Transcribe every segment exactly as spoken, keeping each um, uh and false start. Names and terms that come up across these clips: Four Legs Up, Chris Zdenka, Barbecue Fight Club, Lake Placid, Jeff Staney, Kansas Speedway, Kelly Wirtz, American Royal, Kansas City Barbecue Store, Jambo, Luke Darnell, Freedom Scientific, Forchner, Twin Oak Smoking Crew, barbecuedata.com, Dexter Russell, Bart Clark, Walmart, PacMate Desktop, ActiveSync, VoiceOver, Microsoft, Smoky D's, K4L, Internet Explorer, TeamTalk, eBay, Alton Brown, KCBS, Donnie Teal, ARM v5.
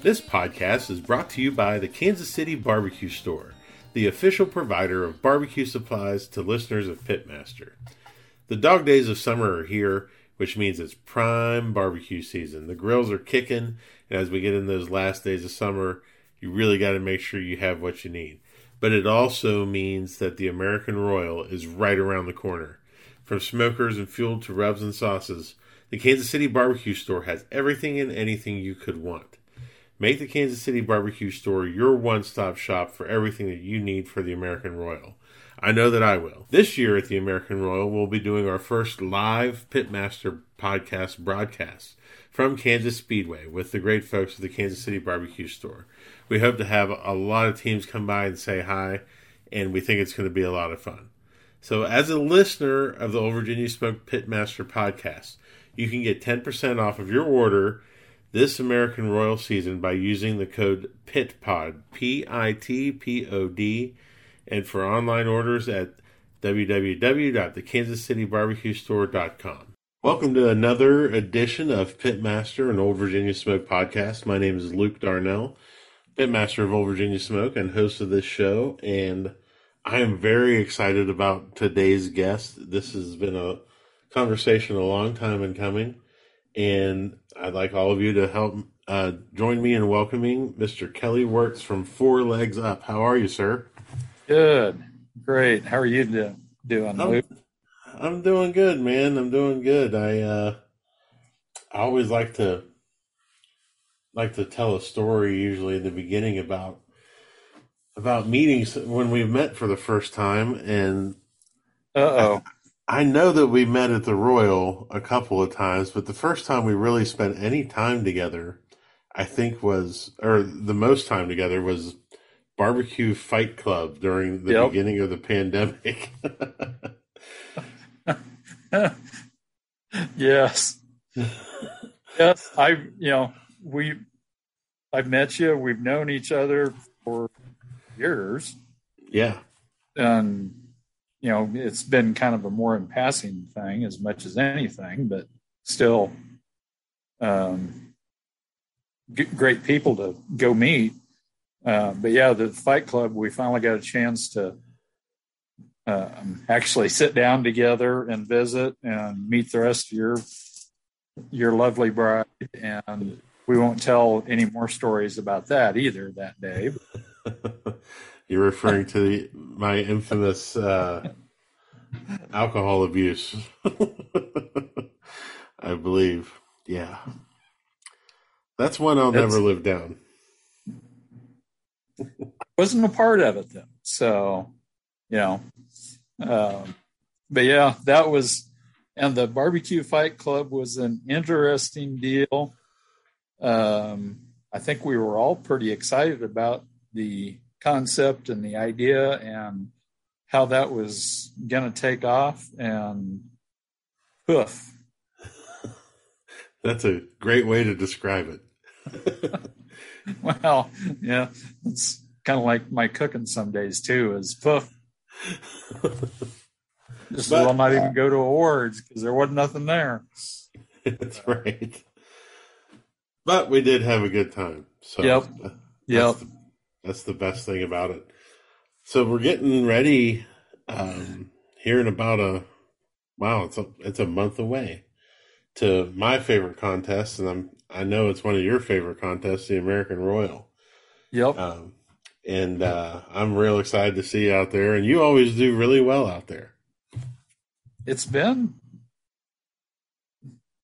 This podcast is brought to you by the Kansas City Barbecue Store, the official provider of barbecue supplies to listeners of Pitmaster. The dog days of summer are here, which means it's prime barbecue season. The grills are kicking, and as we get in those last days of summer, you really got to make sure you have what you need. But it also means that the American Royal is right around the corner. From smokers and fuel to rubs and sauces, the Kansas City Barbecue Store has everything and anything you could want. Make the Kansas City Barbecue Store your one-stop shop for everything that you need for the American Royal. I know that I will. This year at the American Royal, we'll be doing our first live Pitmaster podcast broadcast from Kansas Speedway with the great folks at the Kansas City Barbecue Store. We hope to have a lot of teams come by and say hi, and we think it's going to be a lot of fun. So as a listener of the Old Virginia Smoke Pitmaster podcast, you can get ten percent off of your order this American Royal season by using the code PITPOD, P I T P O D, and for online orders at w w w dot the kansas city barbecue store dot com. Welcome to another edition of Pitmaster, an Old Virginia Smoke podcast. My name is Luke Darnell, Pitmaster of Old Virginia Smoke and host of this show, and I am very excited about today's guest. This has been a conversation a long time in coming, and I'd like all of you to help uh, join me in welcoming Mister Kelly Wirtz from Four Legs Up. How are you, sir? Good. Great. How are you do- doing, I'm, Luke? I'm doing good, man. I'm doing good. I uh, I always like to like to tell a story usually in the beginning about about meetings when we met for the first time. And uh-oh. I, I know that we met at the Royal a couple of times, but the first time we really spent any time together, I think was, or the most time together was Barbecue Fight Club during the yep. beginning of the pandemic. Yes. Yes. I, you know, we, I've met you, we've known each other for years. Yeah. And, you know, it's been kind of a more in passing thing as much as anything, but still um, g- great people to go meet. Uh, but, yeah, the Fight Club, we finally got a chance to um, actually sit down together and visit and meet the rest of your, your lovely bride. And we won't tell any more stories about that either that day. You're referring to the, my infamous uh, alcohol abuse, I believe. Yeah. That's one I'll That's, never live down. I wasn't a part of it then. So, you know. Um, but, yeah, that was – and the Barbecue Fight Club was an interesting deal. Um, I think we were all pretty excited about the – concept and the idea and how that was going to take off, and poof. That's a great way to describe it. Well, yeah, it's kind of like my cooking some days too, is poof. Just but, well, not even go to awards because there wasn't nothing there. That's right. But we did have a good time. So yep. Yep. The- That's the best thing about it. So we're getting ready um, here in about a, wow, it's a, it's a month away to my favorite contest. And I'm, I know it's one of your favorite contests, the American Royal. Yep. Um, and uh, I'm real excited to see you out there. And you always do really well out there. It's been,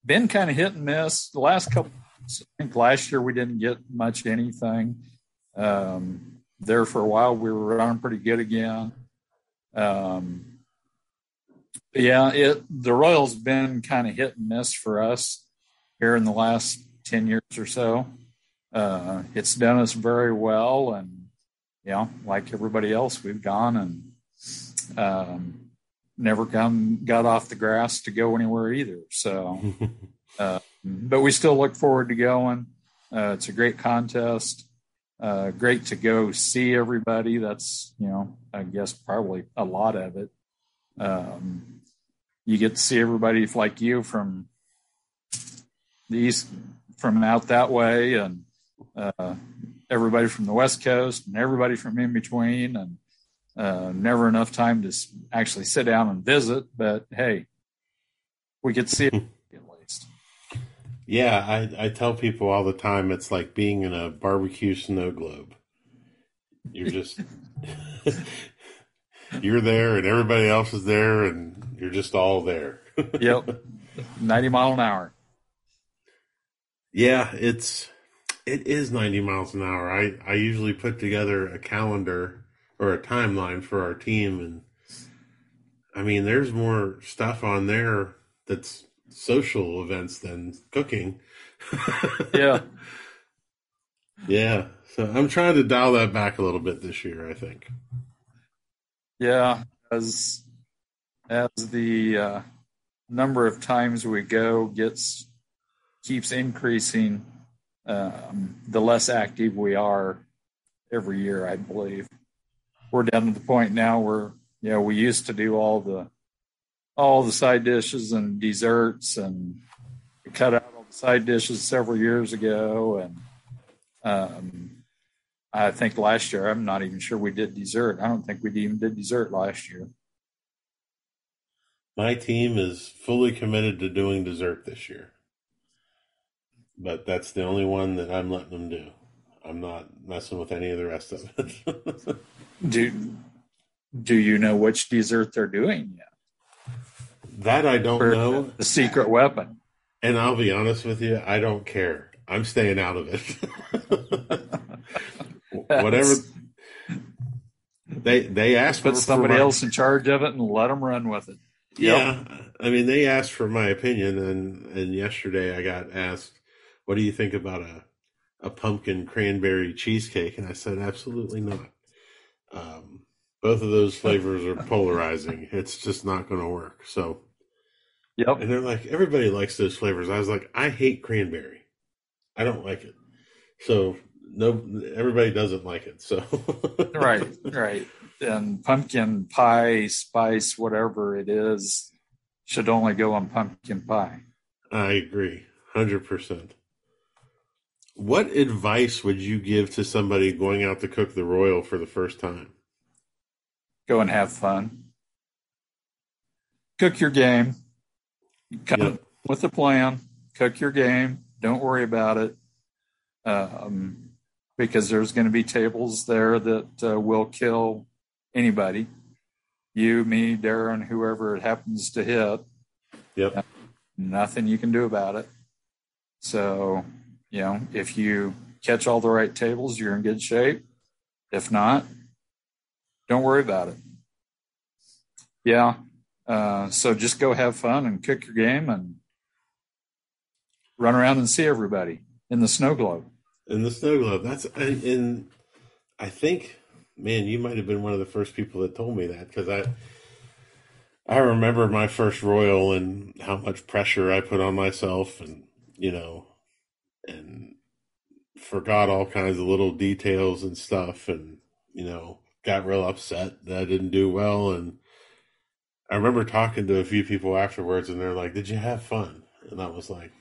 been kind of hit and miss. The last couple, I think last year we didn't get much anything. Um, there for a while, we were on pretty good again. Um, yeah, it, the Royal's been kind of hit and miss for us here in the last ten years or so. Uh, it's done us very well. And, you know, like everybody else, we've gone and, um, never come, got off the grass to go anywhere either. So, uh, but we still look forward to going. Uh, it's a great contest. Uh, great to go see everybody. That's, you know, I guess probably a lot of it. Um, you get to see everybody like you from the east, from out that way, and uh, everybody from the West Coast, and everybody from in between, and uh, never enough time to actually sit down and visit. But hey, we get to see it. Yeah, I, I tell people all the time, it's like being in a barbecue snow globe. You're just, you're there and everybody else is there and you're just all there. Yep. ninety mile an hour. Yeah, it's, it is ninety miles an hour. I, I usually put together a calendar or a timeline for our team. And I mean, there's more stuff on there that's social events than cooking. Yeah. Yeah. So I'm trying to dial that back a little bit this year, I think. Yeah. As, as the uh, number of times we go gets, keeps increasing, um, the less active we are every year, I believe. We're down to the point now where, you know, we used to do all the, all the side dishes and desserts, and we cut out all the side dishes several years ago. And um, I think last year, I'm not even sure we did dessert. I don't think we even did dessert last year. My team is fully committed to doing dessert this year, but that's the only one that I'm letting them do. I'm not messing with any of the rest of it. do, do you know which dessert they're doing yet? That I don't know. The secret weapon. And I'll be honest with you, I don't care. I'm staying out of it. Whatever. They they asked for. Put somebody else in charge of it and let them run with it. Yeah. Yep. I mean, they asked for my opinion. And, and yesterday I got asked, what do you think about a, a pumpkin cranberry cheesecake? And I said, absolutely not. Um, both of those flavors are polarizing. It's just not going to work. So, yep. And they're like, everybody likes those flavors. I was like, I hate cranberry. I don't like it. So no, everybody doesn't like it. So right, right. And pumpkin pie, spice, whatever it is, should only go on pumpkin pie. I agree, one hundred percent. What advice would you give to somebody going out to cook the Royal for the first time? Go and have fun. Cook your game. Come yep. with a plan. Cook your game. Don't worry about it, um, because there's going to be tables there that uh, will kill anybody. You, me, Darren, whoever it happens to hit. Yep. Uh, nothing you can do about it. So, you know, if you catch all the right tables, you're in good shape. If not, don't worry about it. Yeah. Uh, so just go have fun and cook your game and run around and see everybody in the snow globe. In the snow globe. That's, and, and I think, man, you might have been one of the first people that told me that, because I, I remember my first Royal and how much pressure I put on myself, and, you know, and forgot all kinds of little details and stuff, and, you know, got real upset that I didn't do well. And I remember talking to a few people afterwards and they're like, did you have fun? And I was like,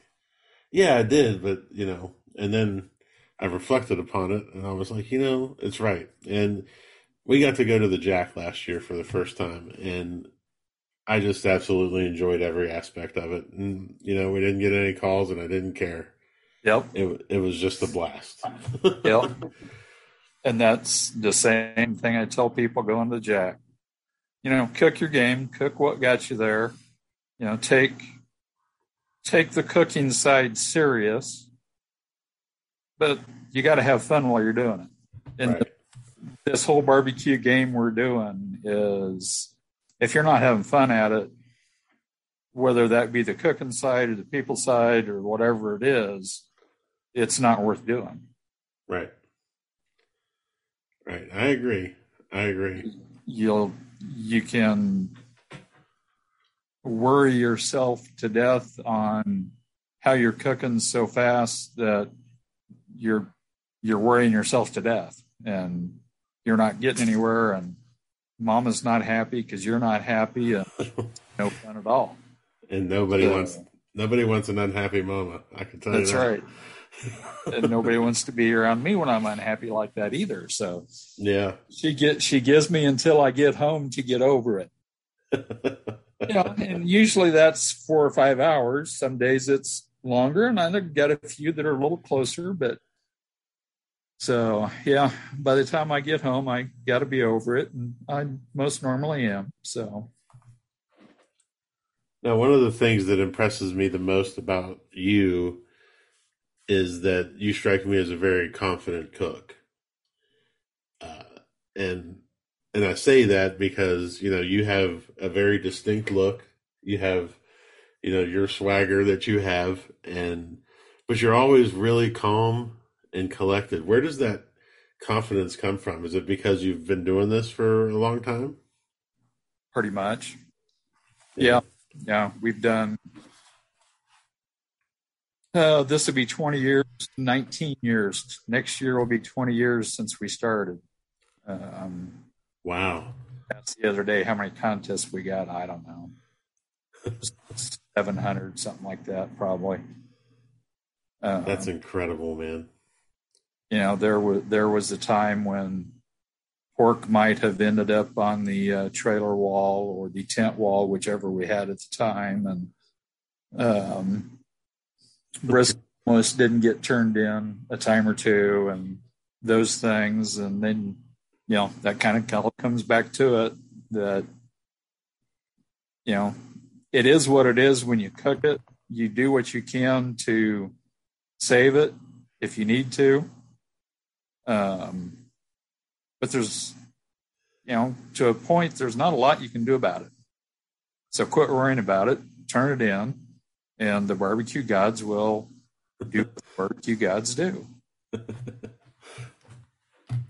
yeah, I did. But, you know, and then I reflected upon it and I was like, you know, it's right. And we got to go to the Jack last year for the first time. And I just absolutely enjoyed every aspect of it. And, you know, we didn't get any calls and I didn't care. Yep. It, it was just a blast. Yep. And that's the same thing I tell people going to Jack. You know, cook your game, cook what got you there. You know, take take the cooking side serious, but you got to have fun while you're doing it. And right. the, this whole barbecue game we're doing is, if you're not having fun at it, whether that be the cooking side or the people side or whatever it is, it's not worth doing. Right. Right. I agree. I agree. You'll, you can worry yourself to death on how you're cooking so fast that you're, you're worrying yourself to death and you're not getting anywhere. And Mama's not happy because you're not happy. Uh, no fun at all. And nobody so, wants nobody wants an unhappy mama. I can tell you that. That's right. And nobody wants to be around me when I'm unhappy like that either. So yeah, she get she gives me until I get home to get over it. You know, and usually that's four or five hours. Some days it's longer, and I've got a few that are a little closer. But so yeah, by the time I get home, I got to be over it, and I most normally am. So now, one of the things that impresses me the most about you is that you strike me as a very confident cook, uh, and. And I say that because, you know, you have a very distinct look. You have, you know, your swagger that you have, and but you're always really calm and collected. Where does that confidence come from? Is it because you've been doing this for a long time? Pretty much. Yeah. Yeah. yeah. We've done, uh, this will be twenty years, nineteen years. Next year will be twenty years since we started. Um, Wow. That's the other day. How many contests we got? I don't know. seven hundred, something like that, probably. Um, That's incredible, man. You know, there was, there was a time when pork might have ended up on the uh, trailer wall or the tent wall, whichever we had at the time. And um, brisket almost didn't get turned in a time or two and those things. And then, you know, that kind of comes back to it that, you know, it is what it is when you cook it. You do what you can to save it if you need to. Um, but there's, you know, to a point, there's not a lot you can do about it. So quit worrying about it, turn it in, and the barbecue gods will do what the barbecue gods do.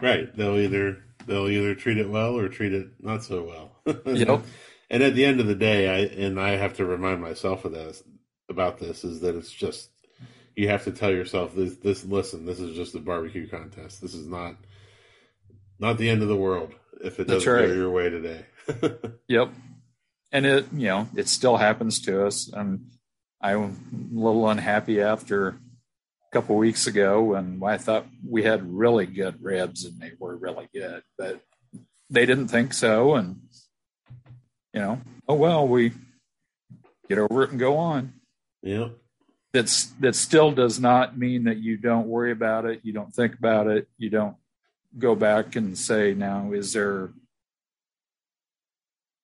Right. They'll either they'll either treat it well or treat it not so well. Yep. And at the end of the day, I and I have to remind myself of this about this is that it's just you have to tell yourself this this listen, this is just a barbecue contest. This is not not the end of the world if it doesn't right. go your way today. Yep. And it you know, it still happens to us. And I'm a little unhappy after couple weeks ago, and I thought we had really good ribs, and they were really good, but they didn't think so. And you know, oh well, we get over it and go on. Yeah, that's that still does not mean that you don't worry about it, you don't think about it, you don't go back and say, now is there?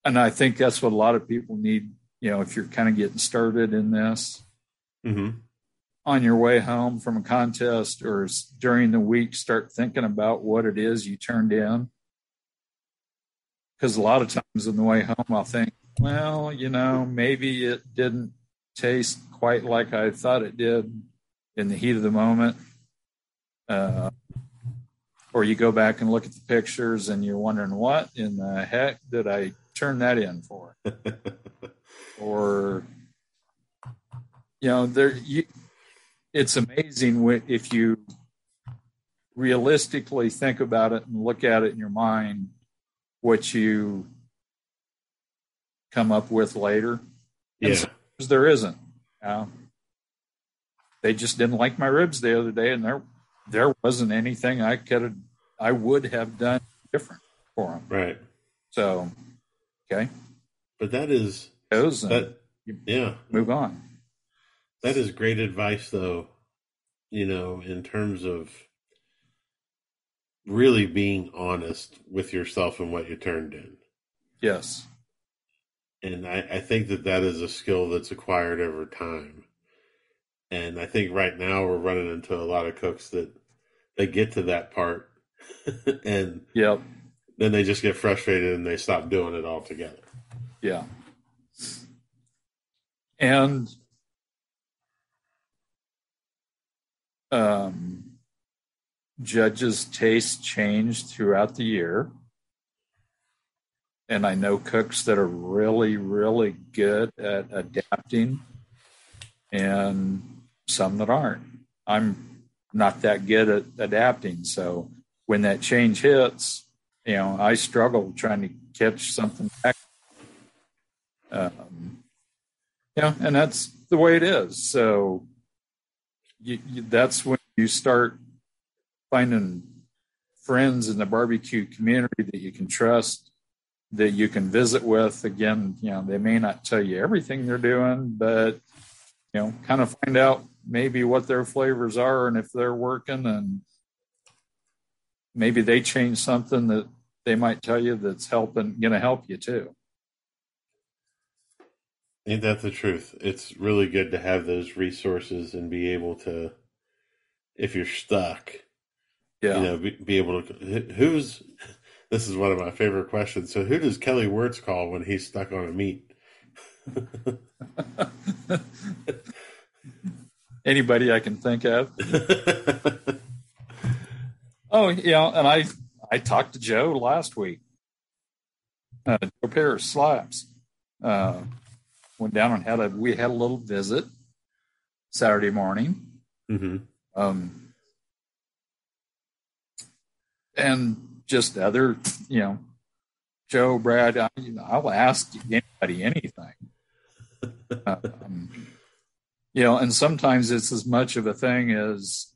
And I think that's what a lot of people need. You know, if you're kind of getting started in this. Mm-hmm. On your way home from a contest or during the week, start thinking about what it is you turned in. Because a lot of times on the way home, I'll think, well, you know, maybe it didn't taste quite like I thought it did in the heat of the moment. Uh, or you go back and look at the pictures and you're wondering, what in the heck did I turn that in for? Or, you know, there you. It's amazing if you realistically think about it and look at it in your mind, what you come up with later. And yeah. Sometimes there isn't. You know? They just didn't like my ribs the other day, and there there wasn't anything I could have, I would have done different for them. Right. So, okay. But that is that. Yeah. Move on. That is great advice, though, you know, in terms of really being honest with yourself and what you turned in. Yes. And I, I think that that is a skill that's acquired over time. And I think right now we're running into a lot of cooks that they get to that part and yep. then they just get frustrated and they stop doing it altogether. Yeah. And... Um, judges' tastes change throughout the year. And I know cooks that are really, really good at adapting and some that aren't. I'm not that good at adapting. So when that change hits you know, I struggled trying to catch something back. Um, yeah, and that's the way it is. So you, you, that's when you start finding friends in the barbecue community that you can trust, that you can visit with. Again, you know, they may not tell you everything they're doing, but, you know, kind of find out maybe what their flavors are and if they're working, and maybe they change something that they might tell you that's helping, going to help you too. Ain't that the truth? It's really good to have those resources and be able to, if you're stuck, yeah, you know, be, be able to, who's, this is one of my favorite questions. So who does Kelly Wirtz call when he's stuck on a meat? Anybody I can think of. Oh, yeah, and I, I talked to Joe last week. Uh, Joe Paris slaps. Uh, went down and had a we had a little visit Saturday morning. Mm-hmm. Um, and just other, you know, Joe, Brad. I, you know, I'll ask anybody anything. um, you know, and sometimes it's as much of a thing as.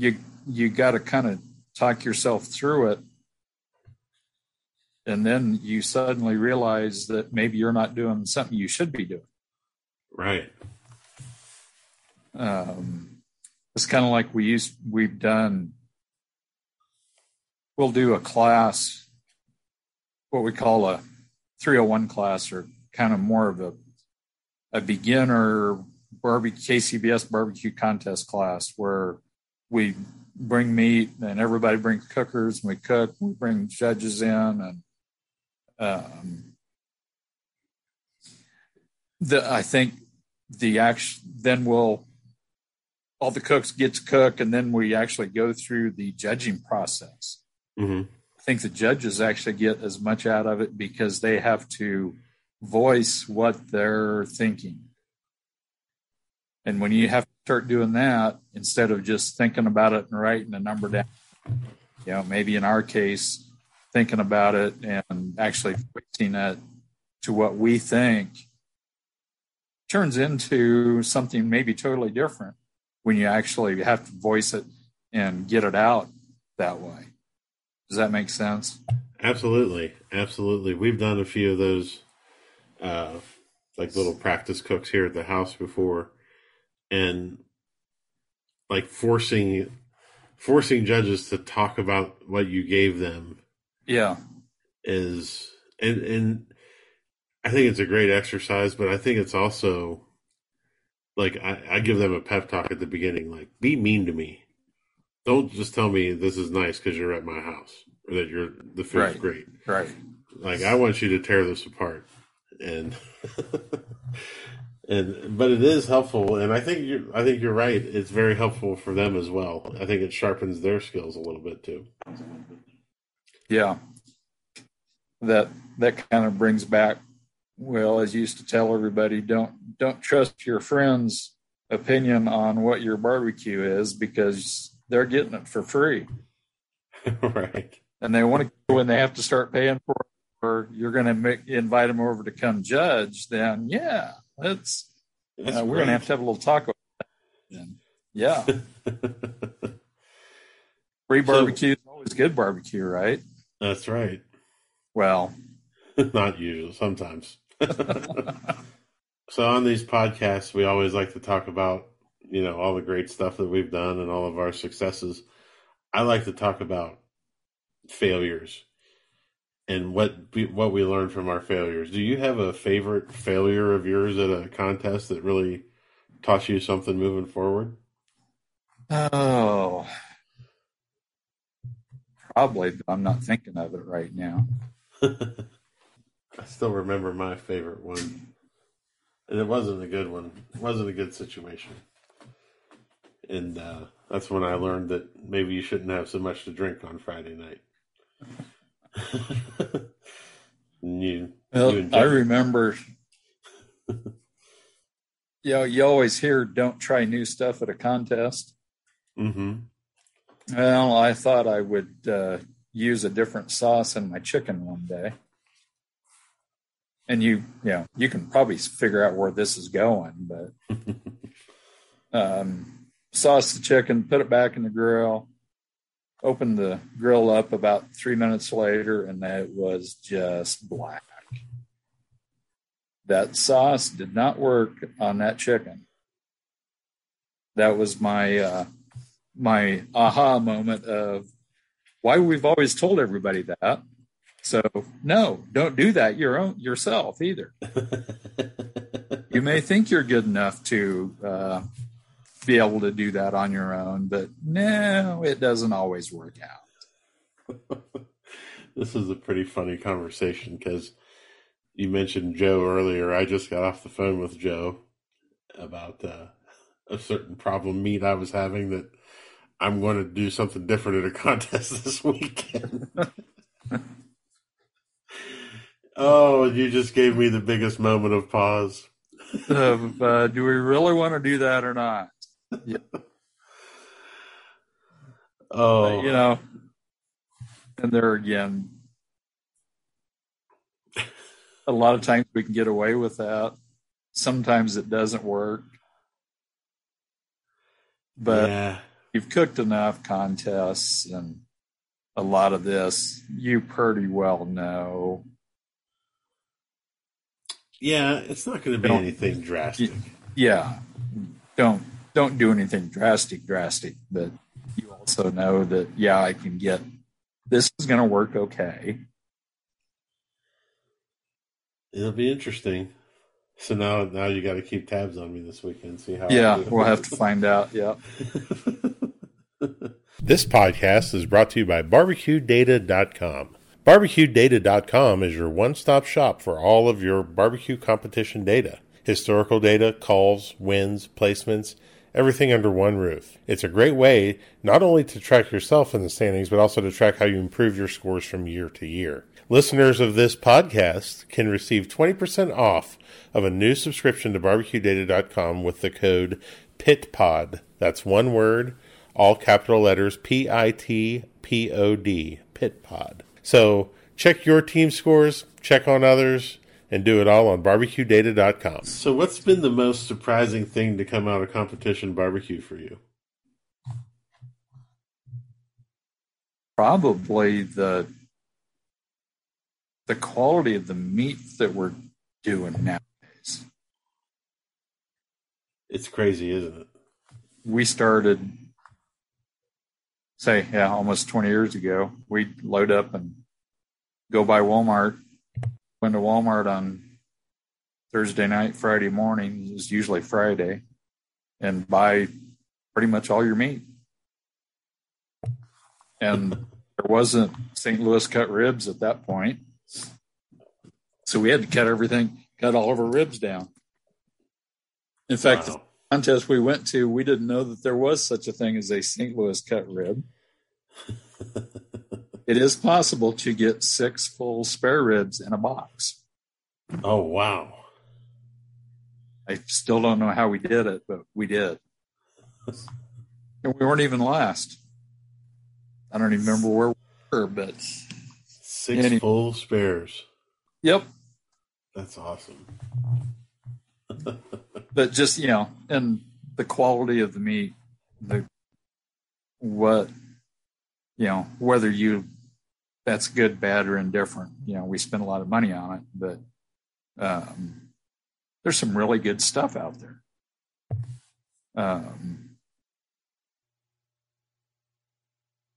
You you got to kind of talk yourself through it, and then you suddenly realize that maybe you're not doing something you should be doing. Right. Um, it's kind of like we used we've done. We'll do a class, what we call a three oh one class, or kind of more of a a beginner barbecue K C B S barbecue contest class where. We bring meat and everybody brings cookers and we cook, we bring judges in. And um, the, I think the action, then we'll, all the cooks get to cook, and then we actually go through the judging process. Mm-hmm. I think the judges actually get as much out of it because they have to voice what they're thinking. And when you have to start doing that, instead of just thinking about it and writing a number down, you know, maybe in our case, thinking about it and actually fixing it to what we think turns into something maybe totally different when you actually have to voice it and get it out that way. Does that make sense? Absolutely. Absolutely. We've done a few of those, uh, like little practice cooks here at the house before. And like forcing, forcing judges to talk about what you gave them, yeah, is and and I think it's a great exercise. But I think it's also like I, I give them a pep talk at the beginning, like be mean to me. Don't just tell me this is nice because you're at my house or that you're the food's right. Great. Right. Like I want you to tear this apart and. And, but it is helpful, and I think you're, I think you're right. It's very helpful for them as well. I think it sharpens their skills a little bit too. Yeah, that that kind of brings back. Well, as you used to tell everybody, don't don't trust your friend's opinion on what your barbecue is because they're getting it for free, right? And they want to when they have to start paying for it, or you're going to make, invite them over to come judge. Then yeah. That's, That's uh, we're going to have to have a little taco. Yeah. Free barbecue is so, always good barbecue, right? That's right. Well. Not usually, sometimes. So on these podcasts, we always like to talk about, you know, all the great stuff that we've done and all of our successes. I like to talk about failures. And what what we learned from our failures. Do you have a favorite failure of yours at a contest that really taught you something moving forward? Oh, probably, but I'm not thinking of it right now. I still remember my favorite one, and it wasn't a good one. It wasn't a good situation, and uh, that's when I learned that maybe you shouldn't have so much to drink on Friday night. you, well, you I remember you know you always hear don't try new stuff at a contest. Mm-hmm. Well, I thought I would uh, use a different sauce in my chicken one day. And you, you know, you can probably figure out where this is going, but um, sauce the chicken, put it back in the grill, open the grill up about three minutes later, and it was just black. That sauce did not work on that chicken. That was my uh, my aha moment of why we've always told everybody that. So no, don't do that your own yourself either. You may think you're good enough to uh, be able to do that on your own, but no, it doesn't always work out. This is a pretty funny conversation because you mentioned Joe earlier. I just got off the phone with Joe about uh, a certain problem meat I was having that I'm going to do something different at a contest this weekend. Oh, you just gave me the biggest moment of pause. Of, uh, do we really want to do that or not? Yeah. Oh, uh, you know, and there again, a lot of times we can get away with that. Sometimes it doesn't work, but yeah. You've cooked enough contests and a lot of this, you pretty well know. Yeah, it's not going to be don't, anything drastic. Yeah, don't don't do anything drastic, drastic. But you also know that, yeah, I can get this is going to work okay. It'll be interesting. So now, now you got to keep tabs on me this weekend. See how? Yeah, we'll have to find out. Yeah. This podcast is brought to you by barbecue data dot com. barbecue data dot com is your one-stop shop for all of your barbecue competition data. Historical data, calls, wins, placements, everything under one roof. It's a great way not only to track yourself in the standings, but also to track how you improve your scores from year to year. Listeners of this podcast can receive twenty percent off of a new subscription to barbecue data dot com with the code PITPOD. That's one word, all capital letters, P I T P O D, PITPOD. So check your team scores, check on others, and do it all on barbecue data dot com. So what's been the most surprising thing to come out of competition barbecue for you? Probably the the quality of the meat that we're doing nowadays. It's crazy, isn't it? We started... Say, yeah, almost twenty years ago, we'd load up and go by Walmart, went to Walmart on Thursday night, Friday morning, it was usually Friday, and buy pretty much all your meat. And there wasn't Saint Louis cut ribs at that point. So we had to cut everything, cut all of our ribs down. In fact, wow. Contest we went to, we didn't know that there was such a thing as a Saint Louis cut rib. It is possible to get six full spare ribs in a box. Oh, wow. I still don't know how we did it, but we did. And we weren't even last. I don't even remember where we were, but... Six anyway. Full spares. Yep. That's awesome. But just, you know, and the quality of the meat, the what, you know, whether you, that's good, bad, or indifferent. You know, we spend a lot of money on it, but um, there's some really good stuff out there. Um,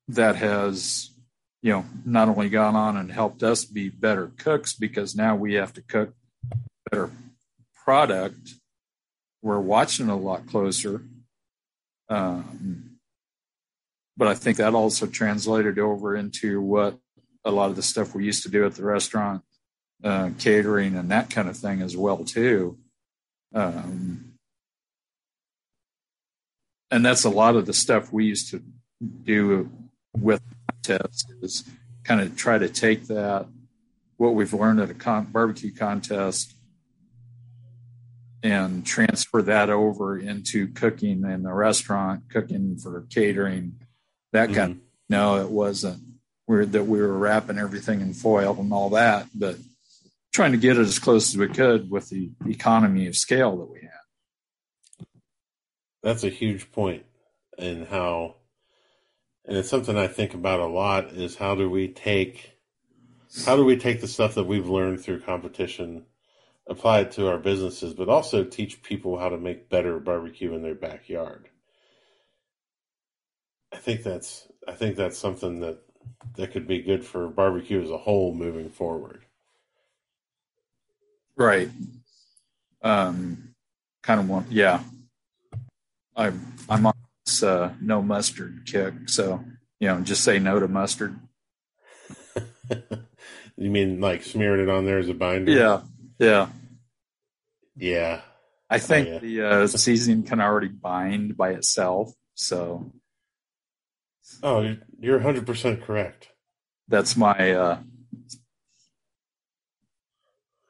that has, you know, not only gone on and helped us be better cooks because now we have to cook better product. We're watching a lot closer. Um, but I think that also translated over into what a lot of the stuff we used to do at the restaurant, uh, catering and that kind of thing as well, too. Um, and that's a lot of the stuff we used to do with contests is kind of try to take that, what we've learned at a con- barbecue contest, and transfer that over into cooking in the restaurant, cooking for catering, that kind mm-hmm. of, no, it wasn't. we're, that we were wrapping everything in foil and all that, but trying to get it as close as we could with the economy of scale that we had. That's a huge point in how, and it's something I think about a lot, is how do we take, how do we take the stuff that we've learned through competition, apply it to our businesses, but also teach people how to make better barbecue in their backyard. I think that's, I think that's something that, that could be good for barbecue as a whole moving forward. Right. Um, kind of want, yeah. I, I'm on this uh, no mustard kick, so, you know, just say no to mustard. You mean like smearing it on there as a binder? Yeah, yeah. Yeah. I think oh, yeah. the uh, seasoning can already bind by itself, so... Oh, you're one hundred percent correct. That's my... Uh,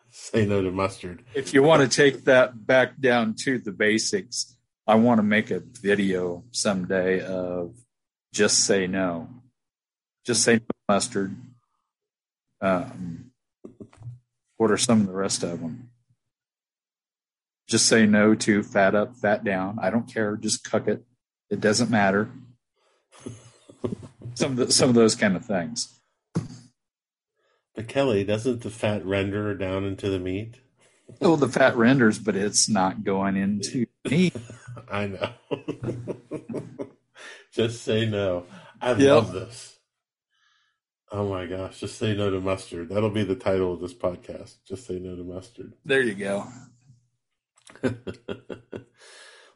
Say no to mustard. If you want to take that back down to the basics, I want to make a video someday of just say no. Just say no to mustard. Um, what are some of the rest of them? Just say no to fat up, fat down. I don't care. Just cook it. It doesn't matter. Some of the, some of those kind of things. But Kelly, doesn't the fat render down into the meat? Oh, the fat renders, but it's not going into meat. I know. Just say no. I yep. love this. Oh my gosh! Just say no to mustard. That'll be the title of this podcast. Just say no to mustard. There you go.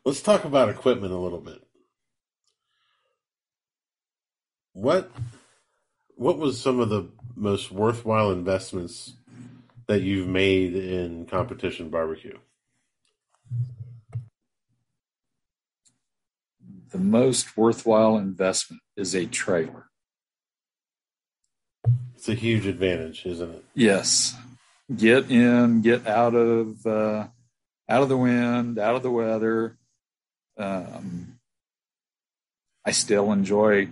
Let's talk about equipment a little bit. What what was some of the most worthwhile investments that you've made in competition barbecue? The most worthwhile investment is a trailer. It's a huge advantage, isn't it? Yes. Get in, get out of uh, out of the wind, out of the weather. Um, I still enjoy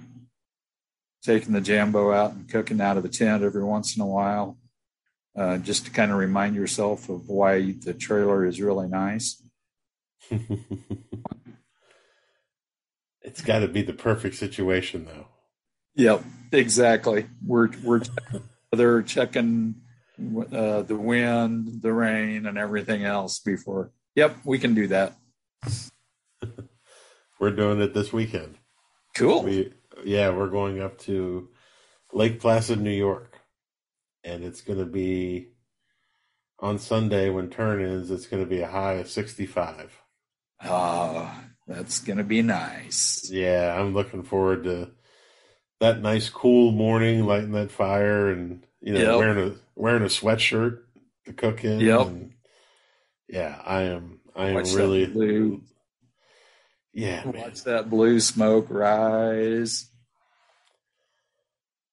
taking the Jambo out and cooking out of the tent every once in a while, uh, just to kind of remind yourself of why the trailer is really nice. It's got to be the perfect situation, though. Yep, exactly. We're we're they're checking uh, the wind, the rain, and everything else before. Yep, we can do that. We're doing it this weekend. Cool. We, Yeah, we're going up to Lake Placid, New York, and it's going to be on Sunday when turn is. It's going to be a high of sixty-five. Oh, that's going to be nice. Yeah, I'm looking forward to that nice, cool morning, lighting that fire, and you know, yep. wearing a wearing a sweatshirt to cook in. Yep. And yeah, I am. I am Watch really. That blue. Yeah, watch man. that blue smoke rise.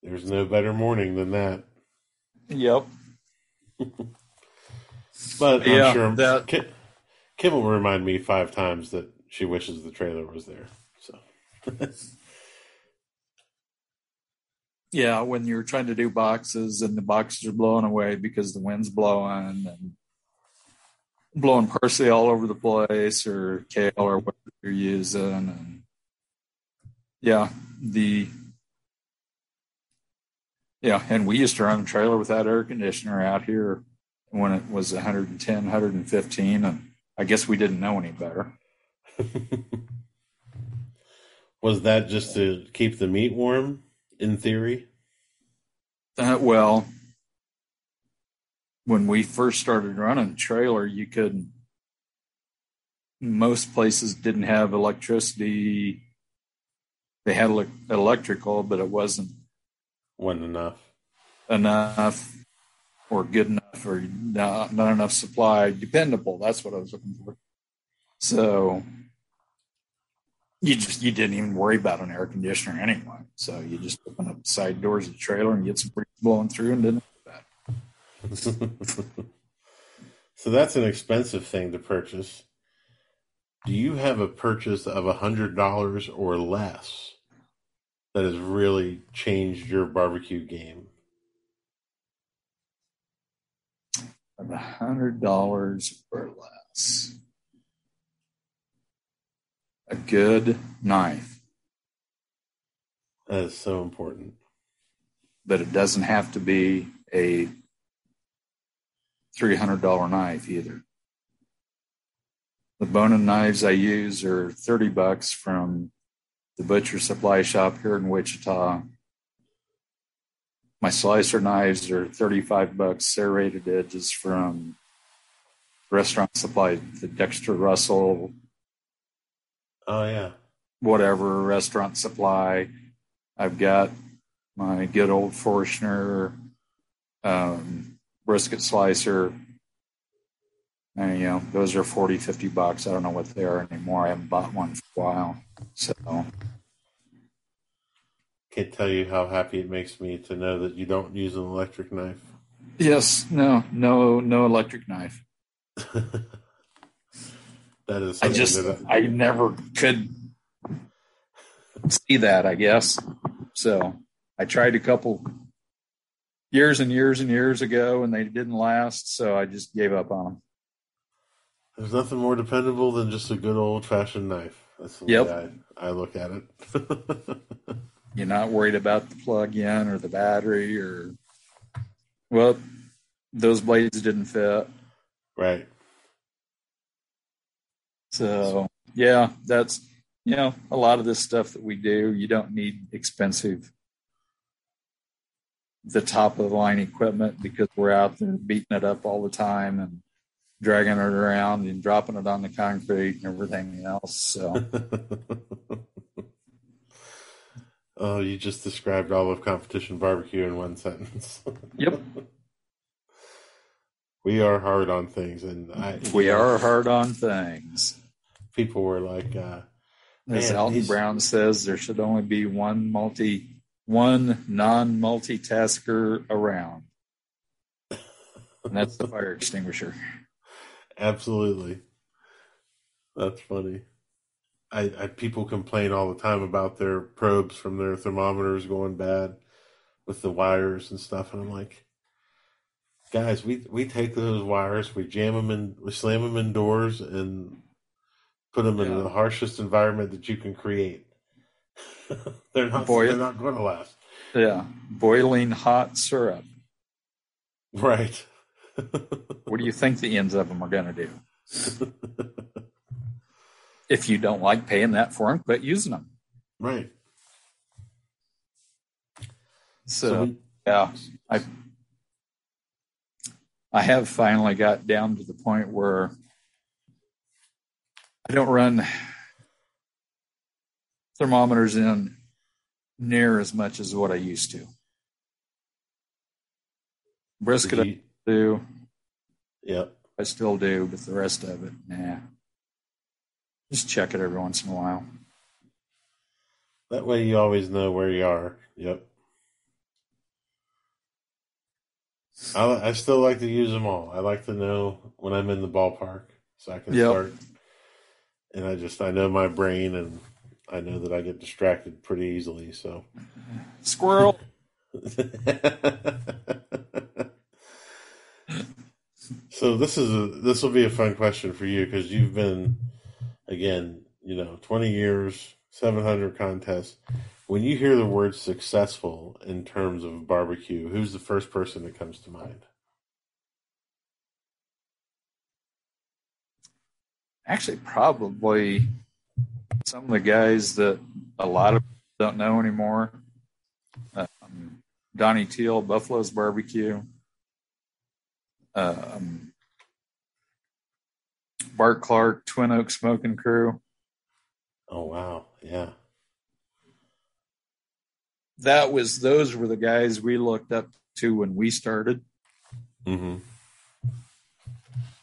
There's no better morning than that. Yep. But yeah, I'm sure that... Kim, Kim will remind me five times that she wishes the trailer was there. So. Yeah, when you're trying to do boxes and the boxes are blowing away because the wind's blowing and blowing parsley all over the place or kale or whatever you're using. And yeah, the, yeah. And we used to run a trailer without air conditioner out here when it was one ten, one fifteen. And I guess we didn't know any better. Was that just to keep the meat warm in theory? Uh, well, when we first started running trailer, you couldn't, most places didn't have electricity. They had le- electrical, but it wasn't. Wasn't enough. Enough or good enough or not, not enough supply. Dependable. That's what I was looking for. So you just, you didn't even worry about an air conditioner anyway. So you just open up the side doors of the trailer and get some breeze blowing through and didn't. So that's an expensive thing to purchase. Do you have a purchase of a hundred dollars or less that has really changed your barbecue game? A hundred dollars or less. A good knife. That is so important. But it doesn't have to be a three hundred dollars knife either. The bone-in knives I use are thirty bucks from the butcher supply shop here in Wichita. My slicer knives are thirty-five bucks, serrated edges from restaurant supply, the Dexter Russell. Oh, yeah. Whatever, restaurant supply. I've got my good old Forchner um, brisket slicer. And, you know, those are forty, fifty bucks. I don't know what they are anymore. I haven't bought one for a while. So, can't tell you how happy it makes me to know that you don't use an electric knife. Yes, no, no, no electric knife. That is. I just, that I... I never could see that, I guess. So I tried a couple years and years and years ago, and they didn't last. So I just gave up on them. There's nothing more dependable than just a good old-fashioned knife. That's the yep. way I, I look at it. You're not worried about the plug-in or the battery or, well, those blades didn't fit. Right. So, yeah, that's, you know, a lot of this stuff that we do, you don't need expensive, the top-of-the-line equipment because we're out there beating it up all the time and dragging it around and dropping it on the concrete and everything else. So. Oh, you just described all of competition barbecue in one sentence. Yep. We are hard on things, and I, we are hard on things. People were like, uh, as Alton he's... Brown says, there should only be one multi, one non-multitasker around, and that's the fire extinguisher. Absolutely. That's funny. I, I people complain all the time about their probes from their thermometers going bad with the wires and stuff, and I'm like, guys, we we take those wires, we jam them in, we slam them indoors, and put them yeah. in the harshest environment that you can create. they're not Boil- they're not going to last. Yeah, boiling hot syrup. Right. What do you think the ends of them are going to do? If you don't like paying that for them, quit using them. Right. So, so we, yeah, I I have finally got down to the point where I don't run thermometers in near as much as what I used to. Brisket I do. Yep. I still do, but the rest of it, nah. Just check it every once in a while. That way you always know where you are. Yep. I, I still like to use them all. I like to know when I'm in the ballpark so I can yep. start. And I just, I know my brain and I know that I get distracted pretty easily. So squirrel. So this is a, this will be a fun question for you because you've been, again, you know, twenty years, seven hundred contests. When you hear the word successful in terms of barbecue, who's the first person that comes to mind? Actually, probably some of the guys that a lot of people don't know anymore. Um, Donnie Teal, Buffalo's Barbecue. Um Bart Clark, Twin Oak Smoking Crew. Oh, wow. Yeah. That was, those were the guys we looked up to when we started. Mm-hmm.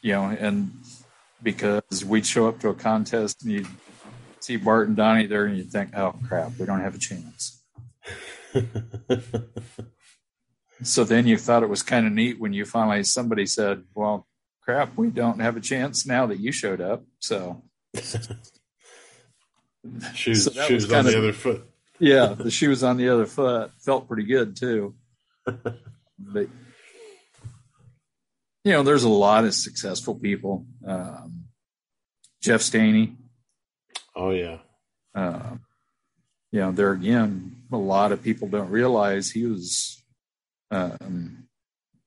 You know, and because we'd show up to a contest and you'd see Bart and Donnie there and you'd think, oh, crap, we don't have a chance. So then you thought it was kind of neat when you finally, somebody said, well, crap, we don't have a chance now that you showed up. So, shoes, so shoes on the other foot. Yeah, the shoe was on the other foot. Felt pretty good too. But you know, there's a lot of successful people. Um, Jeff Staney. Oh yeah. Uh, you know, there again, a lot of people don't realize he was um,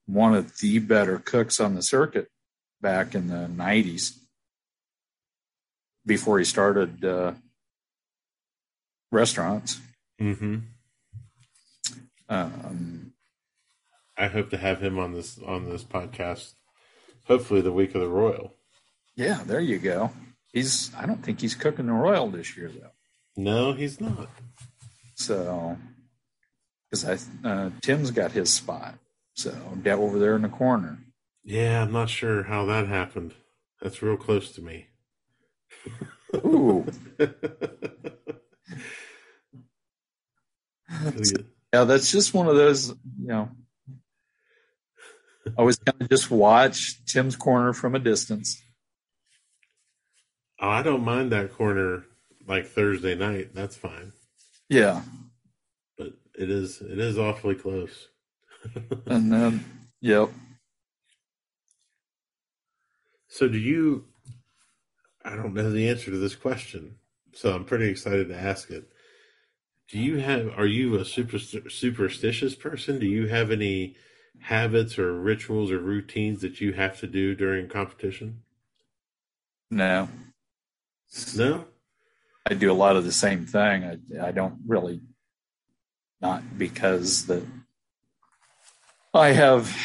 one of the better cooks on the circuit back in the nineties. Before he started uh, restaurants. Mm-hmm. Um, I hope to have him on this on this podcast. Hopefully, the week of the Royal. Yeah, there you go. He's. I don't think he's cooking the Royal this year, though. No, he's not. So, because I uh, Tim's got his spot, so down over there in the corner. Yeah, I'm not sure how that happened. That's real close to me. Ooh. Yeah, that's just one of those, you know, I always kind of just watch Tim's corner from a distance. Oh, I don't mind that corner like Thursday night. That's fine. Yeah. But it is, it is awfully close. And then, yep. So do you, I don't know the answer to this question, so I'm pretty excited to ask it. Do you have, are you a super, superstitious person? Do you have any habits or rituals or routines that you have to do during competition? No. No? I do a lot of the same thing. I, I don't really, not because that I have...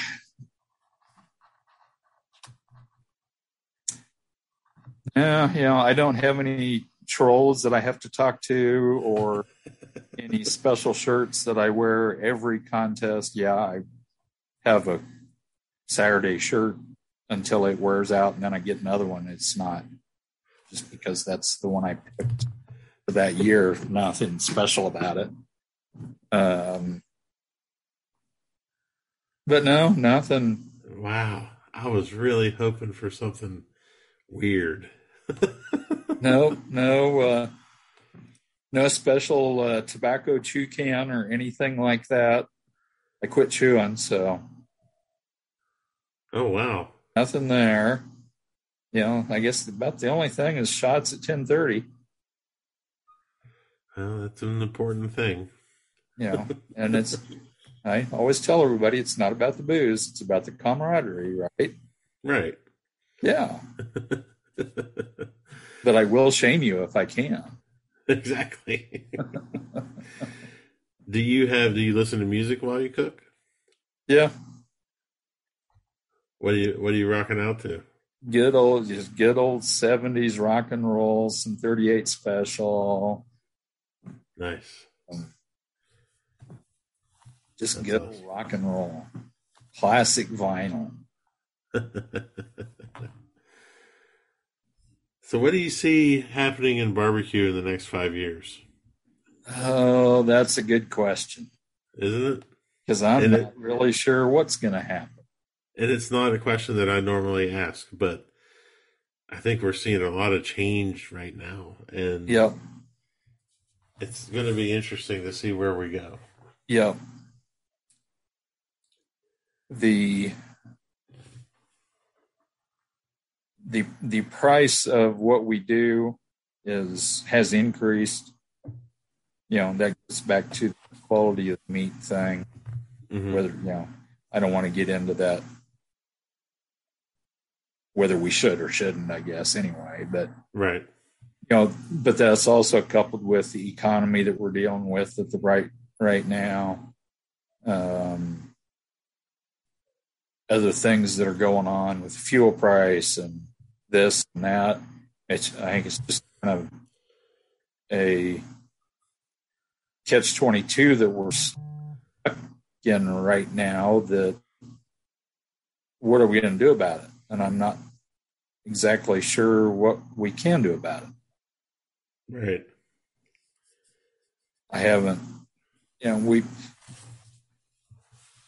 Yeah, you know, I don't have any trolls that I have to talk to or any special shirts that I wear every contest. Yeah, I have a Saturday shirt until it wears out, and then I get another one. It's not just because that's the one I picked for that year. Nothing special about it. Um, but no, nothing. Wow, I was really hoping for something weird. no, no, uh, no special uh, tobacco chew can or anything like that. I quit chewing, so. Oh wow! Nothing there. You know, I guess about the only thing is shots at ten thirty. Well, that's an important thing. Yeah, you know, and it's. I always tell everybody it's not about the booze; it's about the camaraderie, right? Right. Yeah. But I will shame you if I can. Exactly. Do you have, do you listen to music while you cook? Yeah. What are you, what are you rocking out to? Good old, just good old seventies rock and roll, some thirty-eight special. Nice. Um, just That's good awesome. Old rock and roll. Classic vinyl. So what do you see happening in barbecue in the next five years? Oh, that's a good question. Isn't it? Because I'm and not it, really sure what's going to happen. And it's not a question that I normally ask, but I think we're seeing a lot of change right now. And yep. It's going to be interesting to see where we go. Yep. The... The the price of what we do is has increased. You know, that goes back to the quality of the meat thing. Mm-hmm. Whether, you know, I don't want to get into that, whether we should or shouldn't, I guess, anyway. But right. You know, but that's also coupled with the economy that we're dealing with at the right right now. Um, other things that are going on with fuel price and this and that. It's, I think it's just kind of a catch twenty-two that we're stuck in right now, that what are we going to do about it? And I'm not exactly sure what we can do about it. Right. I haven't, you know, we,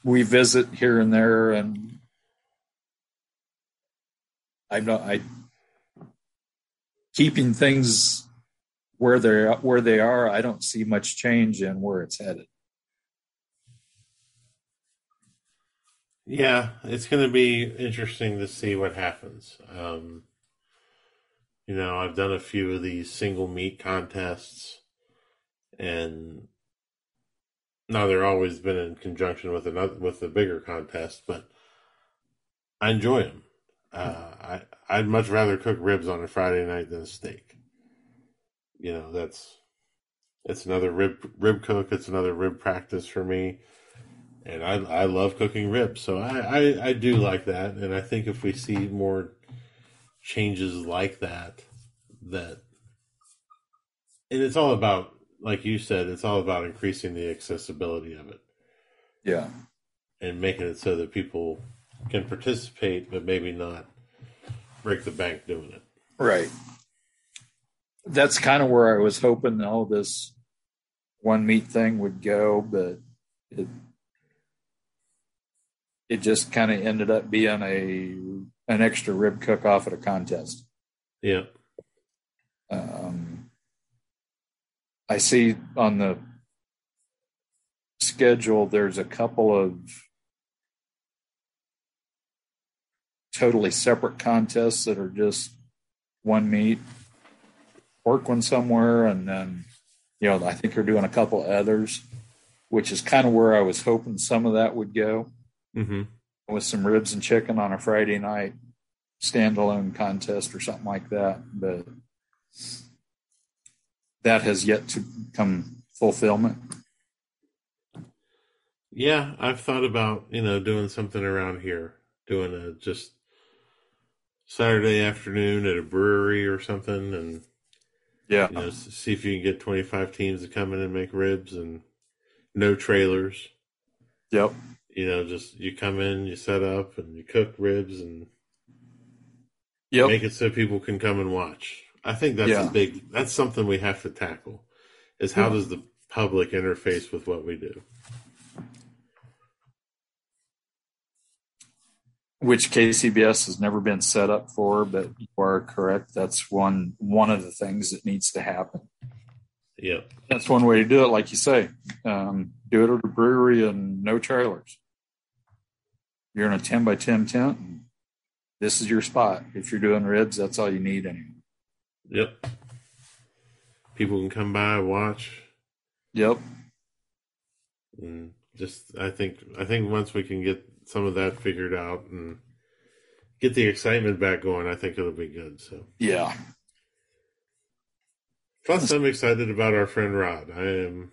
we visit here and there, and I'm not, I keeping things where they're where they are, I don't see much change in where it's headed. Yeah, it's going to be interesting to see what happens. Um, you know, I've done a few of these single meat contests, and now they're always been in conjunction with another with the bigger contest, but I enjoy them. Uh, I I'd much rather cook ribs on a Friday night than a steak. You know, that's it's another rib rib cook. It's another rib practice for me. And I I love cooking ribs, so I, I, I do like that. And I think if we see more changes like that, that and it's all about, like you said, it's all about increasing the accessibility of it. Yeah. And making it so that people can participate, but maybe not break the bank doing it. Right. That's kind of where I was hoping all this one meat thing would go, but it It just kind of ended up being a an extra rib cook-off at a contest. Yeah. Um, I see on the schedule there's a couple of totally separate contests that are just one meat, pork one somewhere, and then, you know, I think they're doing a couple others, which is kind of where I was hoping some of that would go. Mm-hmm. With some ribs and chicken on a Friday night standalone contest or something like that, but that has yet to come fulfillment. Yeah, I've thought about, you know, doing something around here, doing a just Saturday afternoon at a brewery or something, and yeah, you know, see if you can get twenty-five teams to come in and make ribs and no trailers. Yep. You know, just you come in, you set up, and you cook ribs and yep. make it so people can come and watch. I think that's yeah. a big, that's something we have to tackle, is how yeah. does the public interface with what we do? Which K C B S has never been set up for, but you are correct. That's one, one of the things that needs to happen. Yep. That's one way to do it, like you say. Um, do it at a brewery and no trailers. You're in a ten by ten tent. And this is your spot. If you're doing ribs, that's all you need anyway. Yep. People can come by, watch. Yep. And just, I think, I think once we can get some of that figured out and get the excitement back going, I think it'll be good. So yeah. Plus, I'm excited about our friend Rod. I am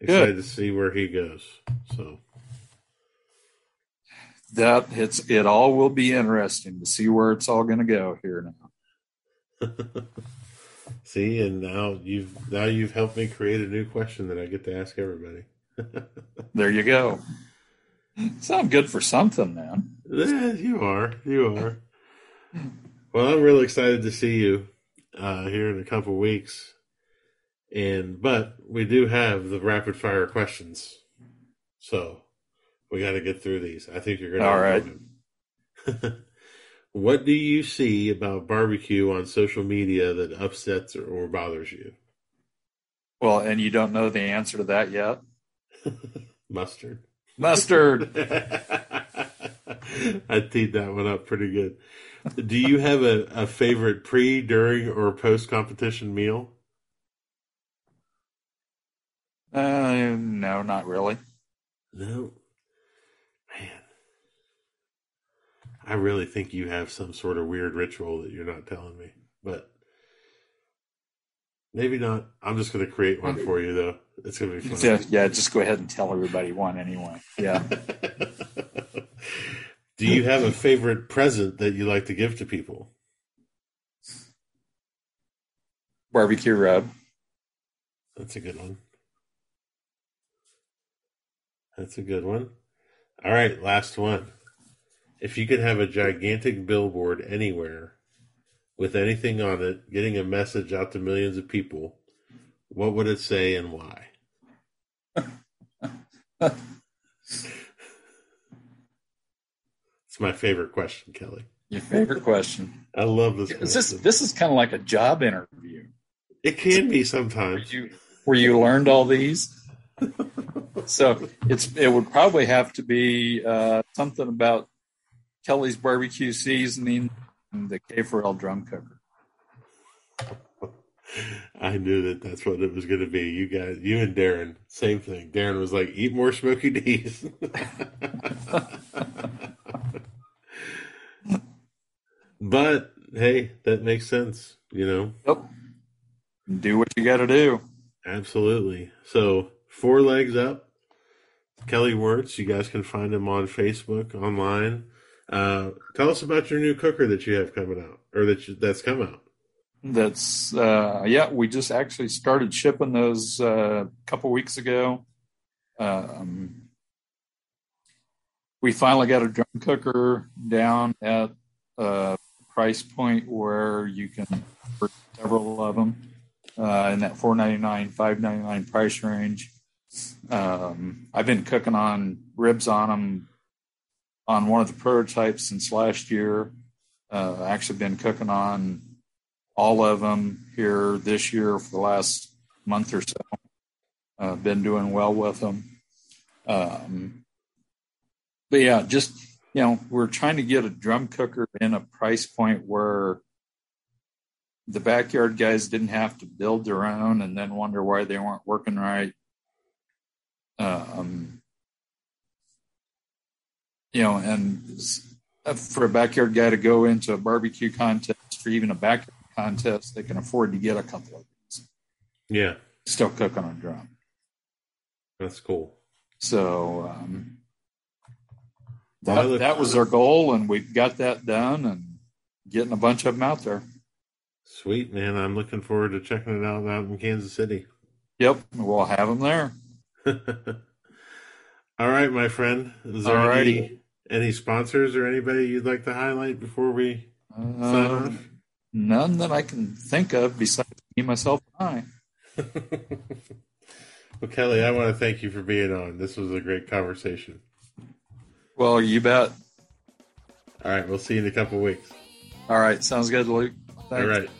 excited good. to see where he goes. So. That it's it all will be interesting to see where it's all going to go here now. See, and now you've now you've helped me create a new question that I get to ask everybody. There you go. Sound good for something, man. Yeah, you are, you are. Well, I'm really excited to see you uh, here in a couple of weeks, and but we do have the rapid fire questions, so. We got to get through these. I think you're going to. All right. What do you see about barbecue on social media that upsets or, or bothers you? Well, and you don't know the answer to that yet? Mustard. Mustard. I teed that one up pretty good. Do you have a, a favorite pre, during, or post-competition meal? Uh, no, not really. No. I really think you have some sort of weird ritual that you're not telling me, but maybe not. I'm just going to create one for you, though. It's going to be fun. Yeah, yeah, just go ahead and tell everybody one anyway. Yeah. Do you have a favorite present that you like to give to people? Barbecue rub. That's a good one. That's a good one. All right, last one. If you could have a gigantic billboard anywhere with anything on it, getting a message out to millions of people, what would it say and why? It's my favorite question, Kelly. Your favorite question. I love this question. This, this is kind of like a job interview. It can be sometimes. Where you, where you learned all these. So it's it would probably have to be uh, something about Kelly's barbecue seasoning and the K four L drum cooker. I knew that that's what it was going to be. You guys, you and Darren, same thing. Darren was like, eat more Smoky D's. But, hey, that makes sense, you know. Yep. Do what you got to do. Absolutely. So, Four Legs Up, Kelly Wirtz. You guys can find him on Facebook, online. Uh, tell us about your new cooker that you have coming out, or that you, that's come out. That's, uh, yeah, we just actually started shipping those a uh, couple weeks ago. Um, we finally got a drum cooker down at a price point where you can order several of them uh, in that four ninety-nine, five ninety-nine price range. Um, I've been cooking on ribs on them on one of the prototypes since last year. Uh, actually been cooking on all of them here this year for the last month or so. I've uh, been doing well with them. Um, but, yeah, just, you know, we're trying to get a drum cooker in a price point where the backyard guys didn't have to build their own and then wonder why they weren't working right. Um, you know, and for a backyard guy to go into a barbecue contest or even a backyard contest, they can afford to get a couple of these. Yeah. Still cooking on drum. That's cool. So um, that, well, that was our goal, and we've got that done and getting a bunch of them out there. Sweet, man. I'm looking forward to checking it out out in Kansas City. Yep. We'll have them there. All right, my friend. Is there any, any sponsors or anybody you'd like to highlight before we um, sign off? None that I can think of besides me, myself, and I. Well, Kelly, I want to thank you for being on. This was a great conversation. Well, you bet. All right, we'll see you in a couple of weeks. All right, sounds good, Luke. Thanks. All right.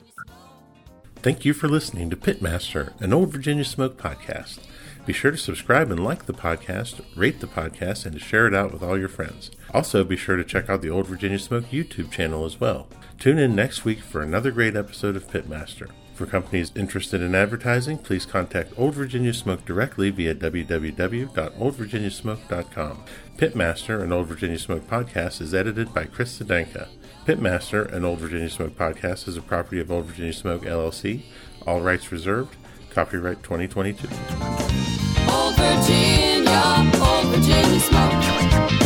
Thank you for listening to Pitmaster, an Old Virginia Smoke podcast. Be sure to subscribe and like the podcast, rate the podcast, and to share it out with all your friends. Also, be sure to check out the Old Virginia Smoke YouTube channel as well. Tune in next week for another great episode of Pitmaster. For companies interested in advertising, please contact Old Virginia Smoke directly via w w w dot old virginia smoke dot com. Pitmaster, an Old Virginia Smoke podcast, is edited by Chris Zdenka. Pitmaster, an Old Virginia Smoke podcast, is a property of Old Virginia Smoke, L L C. All rights reserved. Copyright twenty twenty-two. Old Virginia, Old Virginia Smoke.